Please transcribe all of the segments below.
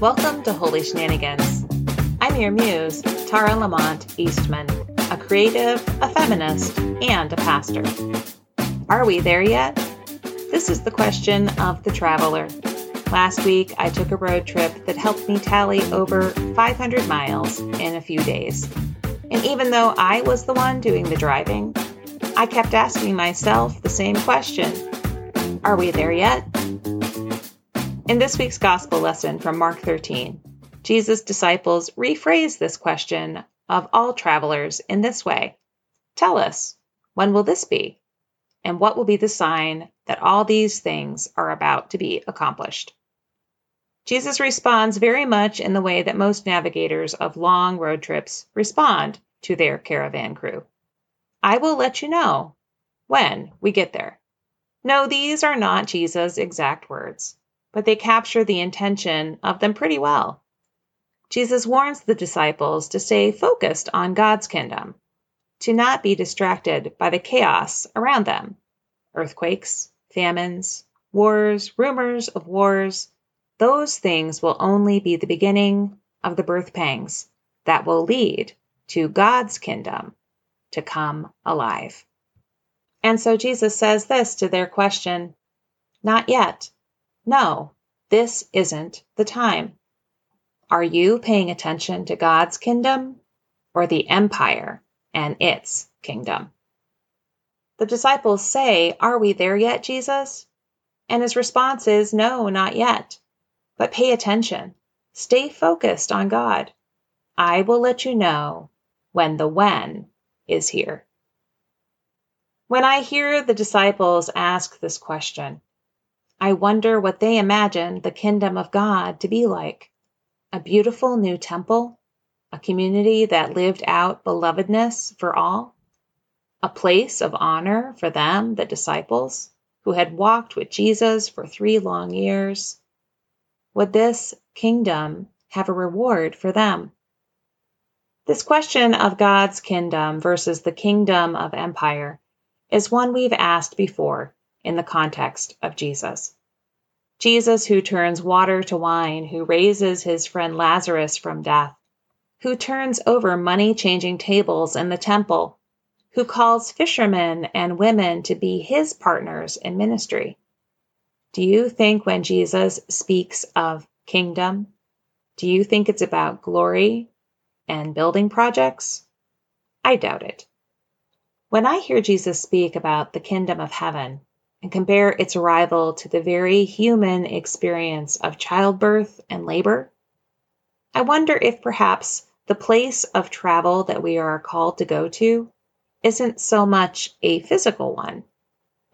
Welcome to Holy Shenanigans. I'm your muse, Tara Lamont Eastman, a creative, a feminist, and a pastor. Are we there yet? This is the question of the traveler. Last week, I took a road trip that helped me tally over 500 miles in a few days. And even though I was the one doing the driving, I kept asking myself the same question. Are we there yet? In this week's gospel lesson from Mark 13, Jesus' disciples rephrase this question of all travelers in this way. Tell us, when will this be? And what will be the sign that all these things are about to be accomplished? Jesus responds very much in the way that most navigators of long road trips respond to their caravan crew. I will let you know when we get there. No, these are not Jesus' exact words, but they capture the intention of them pretty well. Jesus warns the disciples to stay focused on God's kingdom, to not be distracted by the chaos around them, earthquakes, famines, wars, rumors of wars. Those things will only be the beginning of the birth pangs that will lead to God's kingdom to come alive. And so Jesus says this to their question, not yet. No, this isn't the time. Are you paying attention to God's kingdom or the empire and its kingdom? The disciples say, "Are we there yet, Jesus?" And his response is, "No, not yet. But pay attention. Stay focused on God. I will let you know when the when is here." When I hear the disciples ask this question, I wonder what they imagined the kingdom of God to be like. A beautiful new temple, a community that lived out belovedness for all, a place of honor for them, the disciples, who had walked with Jesus for 3 long years. Would this kingdom have a reward for them? This question of God's kingdom versus the kingdom of empire is one we've asked before in the context of Jesus. Jesus who turns water to wine, who raises his friend Lazarus from death, who turns over money-changing tables in the temple, who calls fishermen and women to be his partners in ministry. Do you think when Jesus speaks of kingdom, do you think it's about glory and building projects? I doubt it. When I hear Jesus speak about the kingdom of heaven, and compare its arrival to the very human experience of childbirth and labor, I wonder if perhaps the place of travel that we are called to go to isn't so much a physical one,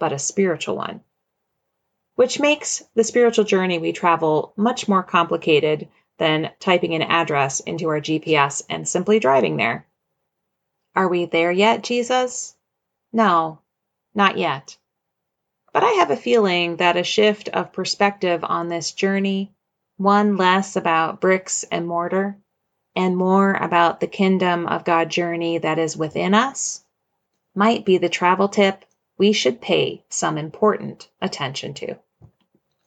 but a spiritual one, which makes the spiritual journey we travel much more complicated than typing an address into our GPS and simply driving there. Are we there yet, Jesus? No, not yet. But I have a feeling that a shift of perspective on this journey, one less about bricks and mortar, and more about the kingdom of God journey that is within us, might be the travel tip we should pay some important attention to.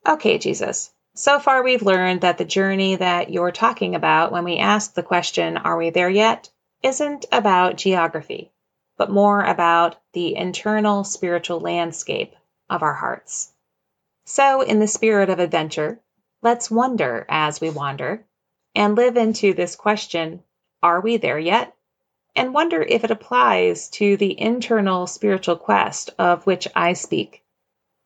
Okay, Jesus, so far we've learned that the journey that you're talking about when we ask the question, are we there yet, isn't about geography, but more about the internal spiritual landscape of our hearts. So in the spirit of adventure, let's wonder as we wander and live into this question, are we there yet? And wonder if it applies to the internal spiritual quest of which I speak.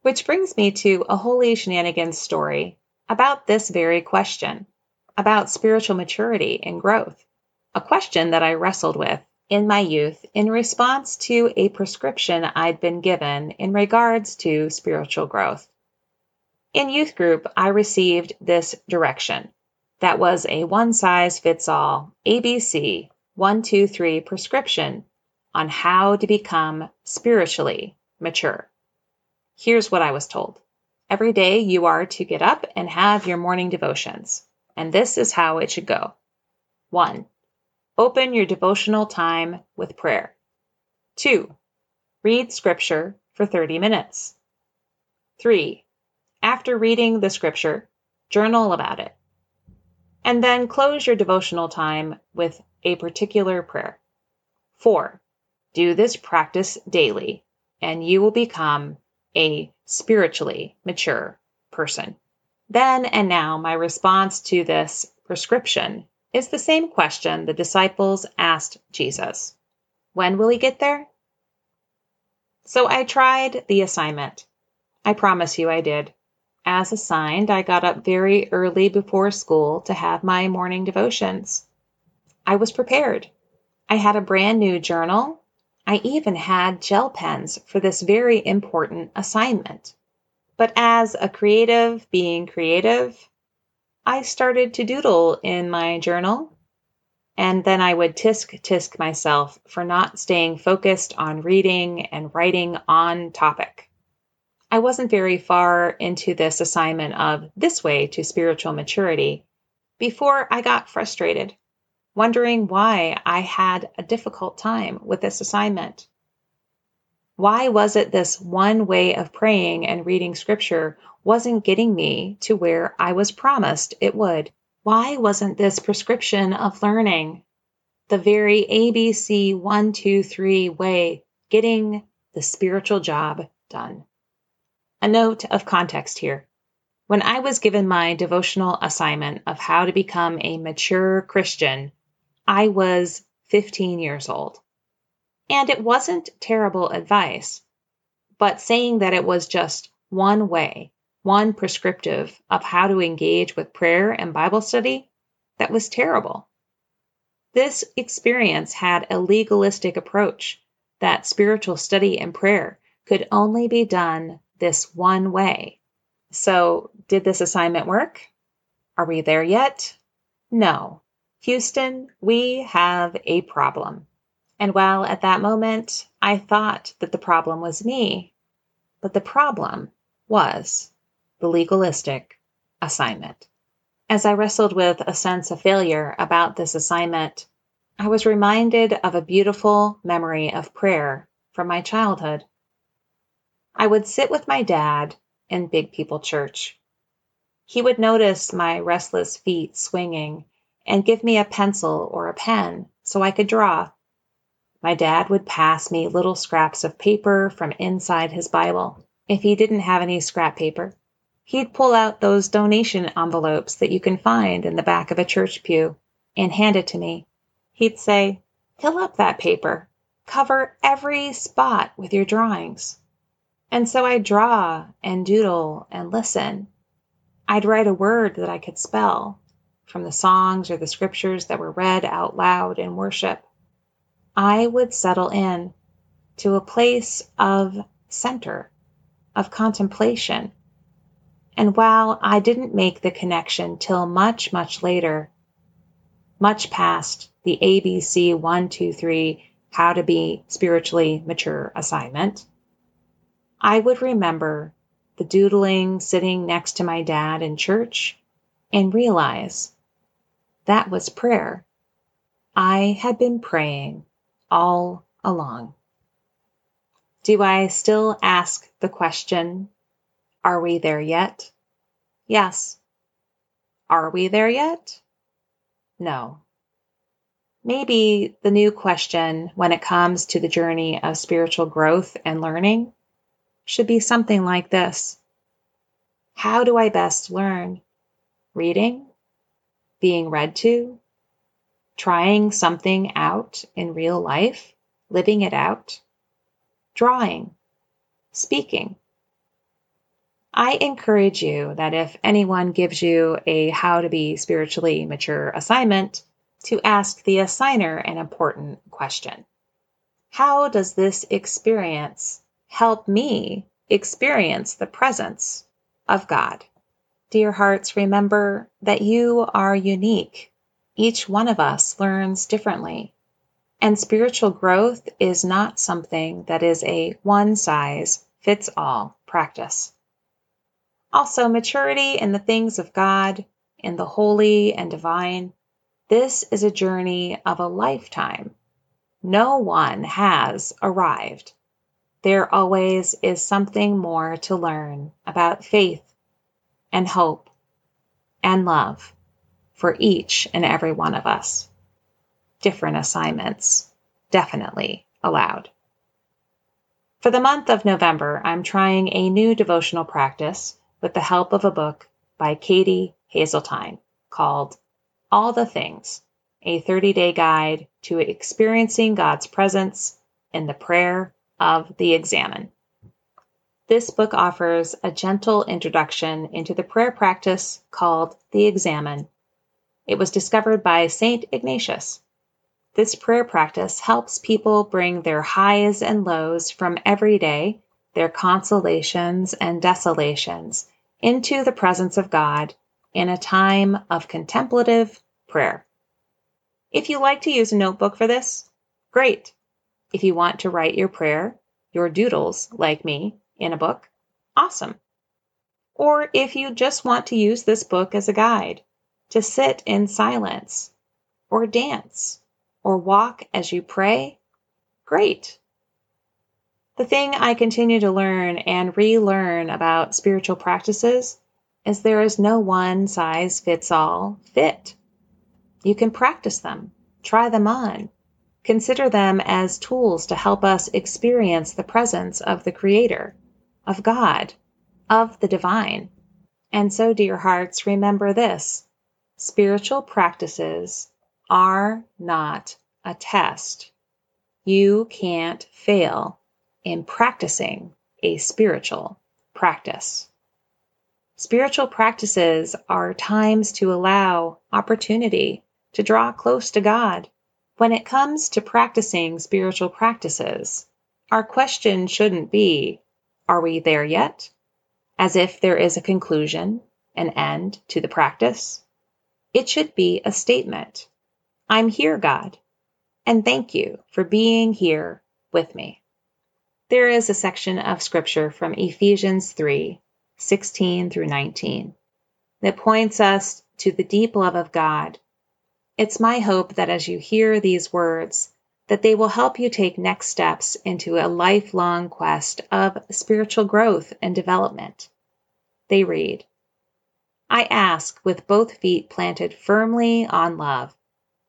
Which brings me to a Holy Shenanigans story about this very question, about spiritual maturity and growth, a question that I wrestled with in my youth in response to a prescription I'd been given in regards to spiritual growth. In youth group, I received this direction. That was a one-size-fits-all ABC 1, 2, 3 prescription on how to become spiritually mature. Here's what I was told. Every day you are to get up and have your morning devotions. And this is how it should go. 1. Open your devotional time with prayer. 2. Read scripture for 30 minutes. 3. After reading the scripture, journal about it. And then close your devotional time with a particular prayer. 4. Do this practice daily, and you will become a spiritually mature person. Then and now, my response to this prescription is the same question the disciples asked Jesus. When will we get there? So I tried the assignment. I promise you I did. As assigned, I got up very early before school to have my morning devotions. I was prepared. I had a brand new journal. I even had gel pens for this very important assignment. But as a creative being creative, I started to doodle in my journal, and then I would tisk myself for not staying focused on reading and writing on topic. I wasn't very far into this assignment of this way to spiritual maturity before I got frustrated, wondering why I had a difficult time with this assignment. Why was it this one way of praying and reading scripture wasn't getting me to where I was promised it would? Why wasn't this prescription of learning, the very ABC 1, 2, 3 way, getting the spiritual job done? A note of context here. When I was given my devotional assignment of how to become a mature Christian, I was 15 years old. And it wasn't terrible advice, but saying that it was just one way, one prescriptive of how to engage with prayer and Bible study, that was terrible. This experience had a legalistic approach that spiritual study and prayer could only be done this one way. So did this assignment work? Are we there yet? No. Houston, we have a problem. And while at that moment, I thought that the problem was me, but the problem was the legalistic assignment. As I wrestled with a sense of failure about this assignment, I was reminded of a beautiful memory of prayer from my childhood. I would sit with my dad in Big People Church. He would notice my restless feet swinging and give me a pencil or a pen so I could draw. My dad would pass me little scraps of paper from inside his Bible. If he didn't have any scrap paper, he'd pull out those donation envelopes that you can find in the back of a church pew and hand it to me. He'd say, "Fill up that paper. Cover every spot with your drawings." And so I'd draw and doodle and listen. I'd write a word that I could spell from the songs or the scriptures that were read out loud in worship. I would settle in to a place of center, of contemplation. And while I didn't make the connection till much, much later, much past the ABC 1, 2, 3 How to Be Spiritually Mature assignment, I would remember the doodling sitting next to my dad in church and realize that was prayer. I had been praying all along. Do I still ask the question, are we there yet? Yes. Are we there yet? No. Maybe the new question when it comes to the journey of spiritual growth and learning should be something like this. How do I best learn? Reading? Being read to? Trying something out in real life? Living it out? Drawing? Speaking? I encourage you that if anyone gives you a how to be spiritually mature assignment, to ask the assigner an important question. How does this experience help me experience the presence of God? Dear hearts, remember that you are unique. Each one of us learns differently. And spiritual growth is not something that is a one-size-fits-all practice. Also, maturity in the things of God, in the holy and divine, this is a journey of a lifetime. No one has arrived. There always is something more to learn about faith and hope and love for each and every one of us. Different assignments definitely allowed. For the month of November, I'm trying a new devotional practice with the help of a book by Katie Hazeltine called All the Things, a 30-day guide to experiencing God's presence in the prayer of the examine. This book offers a gentle introduction into the prayer practice called the examine. It was discovered by Saint Ignatius. This prayer practice helps people bring their highs and lows from every day, their consolations and desolations, into the presence of God in a time of contemplative prayer. If you like to use a notebook for this, great. If you want to write your prayer, your doodles, like me, in a book, awesome. Or if you just want to use this book as a guide, to sit in silence, or dance, or walk as you pray, great. The thing I continue to learn and relearn about spiritual practices is there is no one-size-fits-all fit. You can practice them, try them on, consider them as tools to help us experience the presence of the Creator, of God, of the divine. And so, dear hearts, remember this. Spiritual practices are not a test. You can't fail in practicing a spiritual practice. Spiritual practices are times to allow opportunity to draw close to God. When it comes to practicing spiritual practices, our question shouldn't be, are we there yet? As if there is a conclusion, an end to the practice. It should be a statement. I'm here, God, and thank you for being here with me. There is a section of scripture from Ephesians 3:16-19, that points us to the deep love of God. It's my hope that as you hear these words, that they will help you take next steps into a lifelong quest of spiritual growth and development. They read, I ask with both feet planted firmly on love,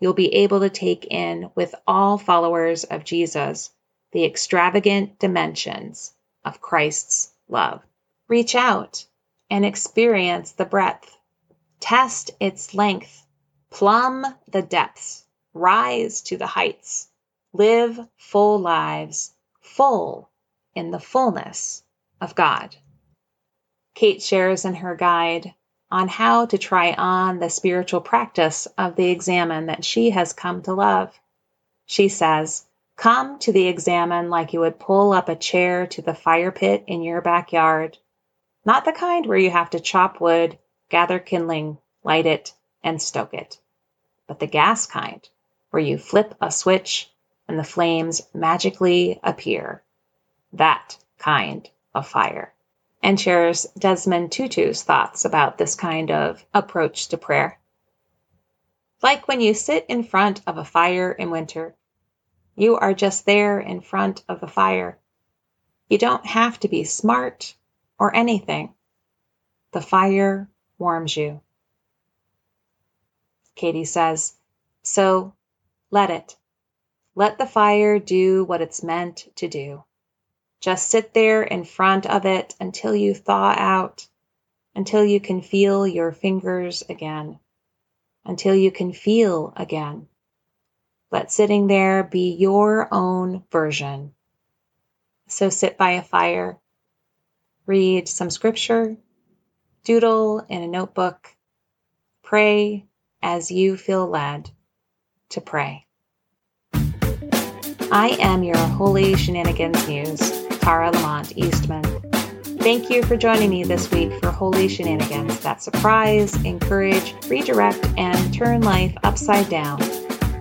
you'll be able to take in with all followers of Jesus the extravagant dimensions of Christ's love. Reach out and experience the breadth. Test its length. Plumb the depths. Rise to the heights. Live full lives, full in the fullness of God. Kate shares in her guide on how to try on the spiritual practice of the examine that she has come to love. She says, come to the examine like you would pull up a chair to the fire pit in your backyard. Not the kind where you have to chop wood, gather kindling, light it, and stoke it, but the gas kind, where you flip a switch, and the flames magically appear. That kind of fire. And shares Desmond Tutu's thoughts about this kind of approach to prayer. Like when you sit in front of a fire in winter, you are just there in front of the fire. You don't have to be smart or anything. The fire warms you. Katie says, so let it. Let the fire do what it's meant to do. Just sit there in front of it until you thaw out, until you can feel your fingers again, until you can feel again. Let sitting there be your own version. So sit by a fire, read some scripture, doodle in a notebook, pray as you feel led to pray. I am your Holy Shenanigans News, Tara Lamont Eastman. Thank you for joining me this week for Holy Shenanigans that surprise, encourage, redirect, and turn life upside down,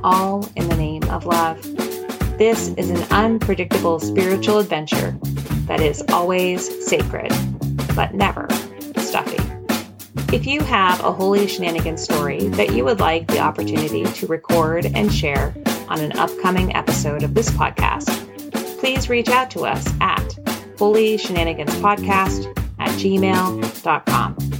all in the name of love. This is an unpredictable spiritual adventure that is always sacred, but never stuffy. If you have a Holy Shenanigans story that you would like the opportunity to record and share on an upcoming episode of this podcast, please reach out to us at holyshenaniganspodcast@gmail.com.